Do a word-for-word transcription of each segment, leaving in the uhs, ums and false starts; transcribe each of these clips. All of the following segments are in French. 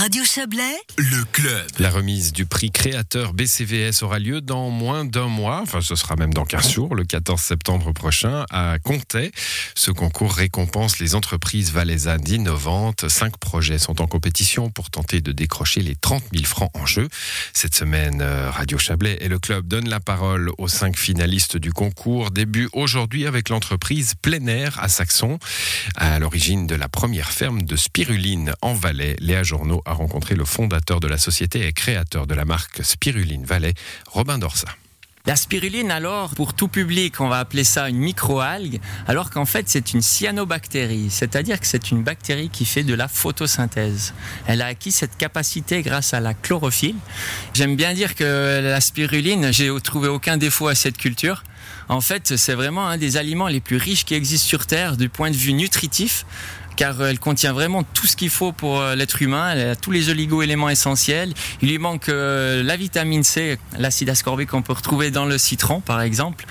Radio Chablais, le club. La remise du prix créateur B C V S aura lieu dans moins d'un mois, enfin ce sera même dans quinze jours, le quatorze septembre prochain à Comté. Ce concours récompense les entreprises valaisannes innovantes. Cinq projets sont en compétition pour tenter de décrocher les trente mille francs en jeu. Cette semaine, Radio Chablais et le club donnent la parole aux cinq finalistes du concours. Début aujourd'hui avec l'entreprise Plein Air à Saxon, à l'origine de la première ferme de spiruline en Valais. Léa Jornot a rencontré le fondateur de la société et créateur de la marque Spiruline Valais, Robin Dorsa. La spiruline, alors, pour tout public, on va appeler ça une microalgue, alors qu'en fait, c'est une cyanobactérie, c'est-à-dire que c'est une bactérie qui fait de la photosynthèse. Elle a acquis cette capacité grâce à la chlorophylle. J'aime bien dire que la spiruline, j'ai trouvé aucun défaut à cette culture. En fait, c'est vraiment un des aliments les plus riches qui existent sur Terre du point de vue nutritif, car elle contient vraiment tout ce qu'il faut pour l'être humain. Elle a tous les oligo-éléments essentiels. Il lui manque la vitamine C, l'acide ascorbique qu'on peut retrouver dans le citron, par exemple.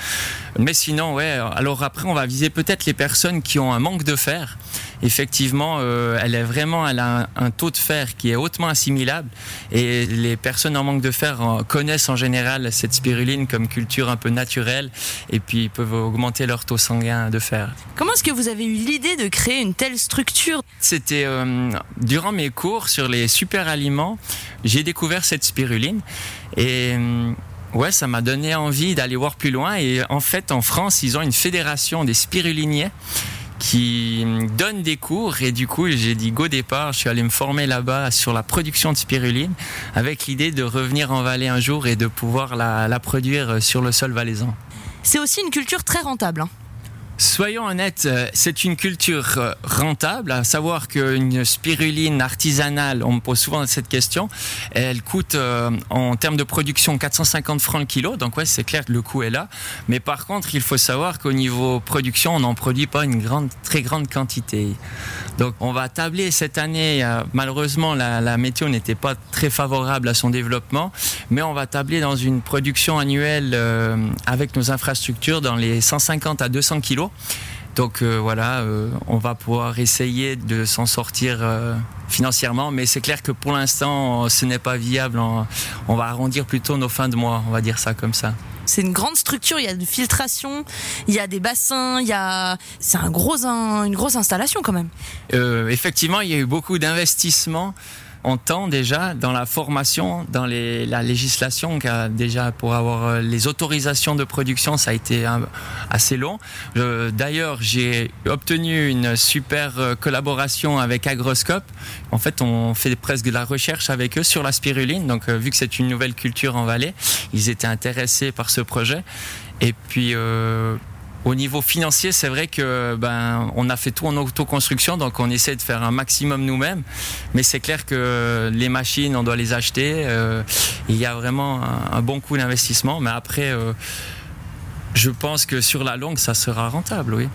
Mais sinon, ouais. Alors après, on va viser peut-être les personnes qui ont un manque de fer. Effectivement, euh, elle est vraiment, elle a un, un taux de fer qui est hautement assimilable. Et les personnes en manque de fer en, connaissent en général cette spiruline comme culture un peu naturelle. Et puis, ils peuvent augmenter leur taux sanguin de fer. Comment est-ce que vous avez eu l'idée de créer une telle structure ? C'était euh, durant mes cours sur les super aliments, j'ai découvert cette spiruline et euh, ouais, ça m'a donné envie d'aller voir plus loin. Et en fait, en France, ils ont une fédération des spiruliniers qui donne des cours, et du coup j'ai dit go départ, je suis allé me former là-bas sur la production de spiruline avec l'idée de revenir en Valais un jour et de pouvoir la, la produire sur le sol valaisan. C'est aussi une culture très rentable, hein. Soyons honnêtes, c'est une culture rentable, à savoir qu'une spiruline artisanale, on me pose souvent cette question, elle coûte euh, en termes de production quatre cent cinquante francs le kilo, donc ouais, c'est clair que le coût est là, mais par contre, il faut savoir qu'au niveau production, on n'en produit pas une grande, très grande quantité. Donc on va tabler cette année, euh, malheureusement la, la météo n'était pas très favorable à son développement, mais on va tabler dans une production annuelle euh, avec nos infrastructures dans les cent cinquante à deux cents kilos. Donc euh, voilà, euh, on va pouvoir essayer de s'en sortir euh, financièrement, mais c'est clair que pour l'instant, ce n'est pas viable. On, on va arrondir plutôt nos fins de mois, on va dire ça comme ça. C'est une grande structure, il y a une filtration, il y a des bassins, il y a... c'est un gros, un, une grosse installation quand même. Euh, effectivement, il y a eu beaucoup d'investissements en temps déjà, dans la formation, dans les, la législation, déjà pour avoir les autorisations de production, ça a été assez long. Euh, d'ailleurs, j'ai obtenu une super collaboration avec Agroscope. En fait, on fait presque de la recherche avec eux sur la spiruline. Donc, euh, vu que c'est une nouvelle culture en Valais, ils étaient intéressés par ce projet. Et puis... Euh Au niveau financier, c'est vrai que ben on a fait tout en autoconstruction, donc on essaie de faire un maximum nous-mêmes. Mais c'est clair que les machines, on doit les acheter. Euh, il y a vraiment un, un bon coût d'investissement, mais après, euh, je pense que sur la longue, ça sera rentable, oui.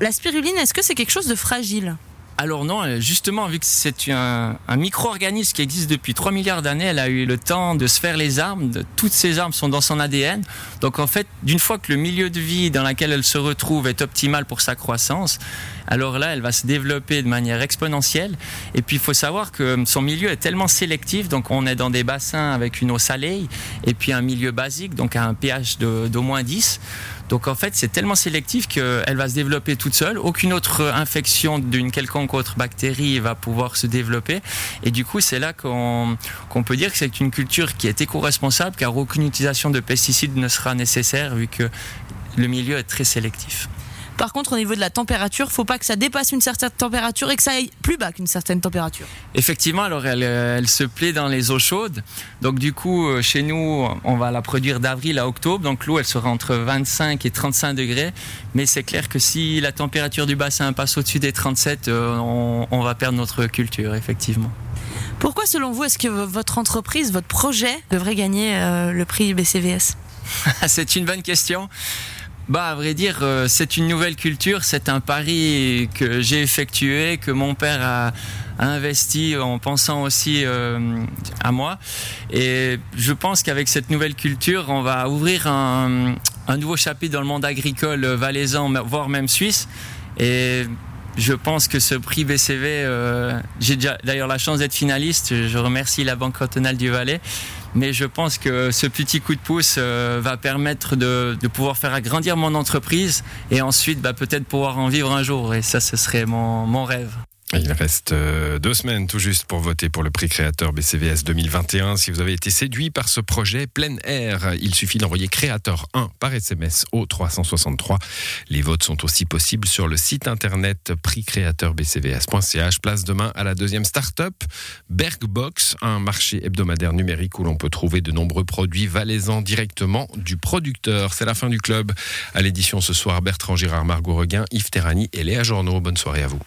La spiruline, est-ce que c'est quelque chose de fragile ? Alors non, justement, vu que c'est un, un micro-organisme qui existe depuis trois milliards d'années, elle a eu le temps de se faire les armes. De, toutes ces armes sont dans son A D N. Donc en fait, d'une fois que le milieu de vie dans lequel elle se retrouve est optimal pour sa croissance, alors là, elle va se développer de manière exponentielle. Et puis il faut savoir que son milieu est tellement sélectif. Donc on est dans des bassins avec une eau salée et puis un milieu basique, donc à un pH de, d'au moins dix. Donc en fait, c'est tellement sélectif qu'elle va se développer toute seule. Aucune autre infection d'une quelconque autre bactérie va pouvoir se développer. Et du coup, c'est là qu'on, qu'on peut dire que c'est une culture qui est éco-responsable, car aucune utilisation de pesticides ne sera nécessaire vu que le milieu est très sélectif. Par contre, au niveau de la température, il ne faut pas que ça dépasse une certaine température et que ça aille plus bas qu'une certaine température. Effectivement, alors elle, elle se plaît dans les eaux chaudes. Donc du coup, chez nous, on va la produire d'avril à octobre. Donc l'eau, elle sera entre vingt-cinq et trente-cinq degrés. Mais c'est clair que si la température du bassin passe au-dessus des trente-sept, on, on va perdre notre culture, effectivement. Pourquoi, selon vous, est-ce que votre entreprise, votre projet, devrait gagner euh, le prix B C V S ? C'est une bonne question. Bah, à vrai dire, c'est une nouvelle culture, c'est un pari que j'ai effectué, que mon père a investi en pensant aussi à moi. Et je pense qu'avec cette nouvelle culture, on va ouvrir un, un nouveau chapitre dans le monde agricole valaisan, voire même suisse. Et je pense que ce prix B C V, euh, j'ai déjà, d'ailleurs la chance d'être finaliste, je remercie la Banque cantonale du Valais, mais je pense que ce petit coup de pouce euh, va permettre de, de pouvoir faire agrandir mon entreprise et ensuite bah, peut-être pouvoir en vivre un jour, et ça ce serait mon, mon rêve. Il reste deux semaines tout juste pour voter pour le prix créateur B C V S deux mille vingt et un. Si vous avez été séduit par ce projet Plein Air, il suffit d'envoyer créateur un par S M S au trois cent soixante-trois. Les votes sont aussi possibles sur le site internet prix tiret créateur tiret b c v s point c h. Place demain à la deuxième start-up, Bergbox, un marché hebdomadaire numérique où l'on peut trouver de nombreux produits valaisans directement du producteur. C'est la fin du club. À l'édition ce soir, Bertrand Girard, Margot Reguin, Yves Terrani et Léa Jornot. Bonne soirée à vous.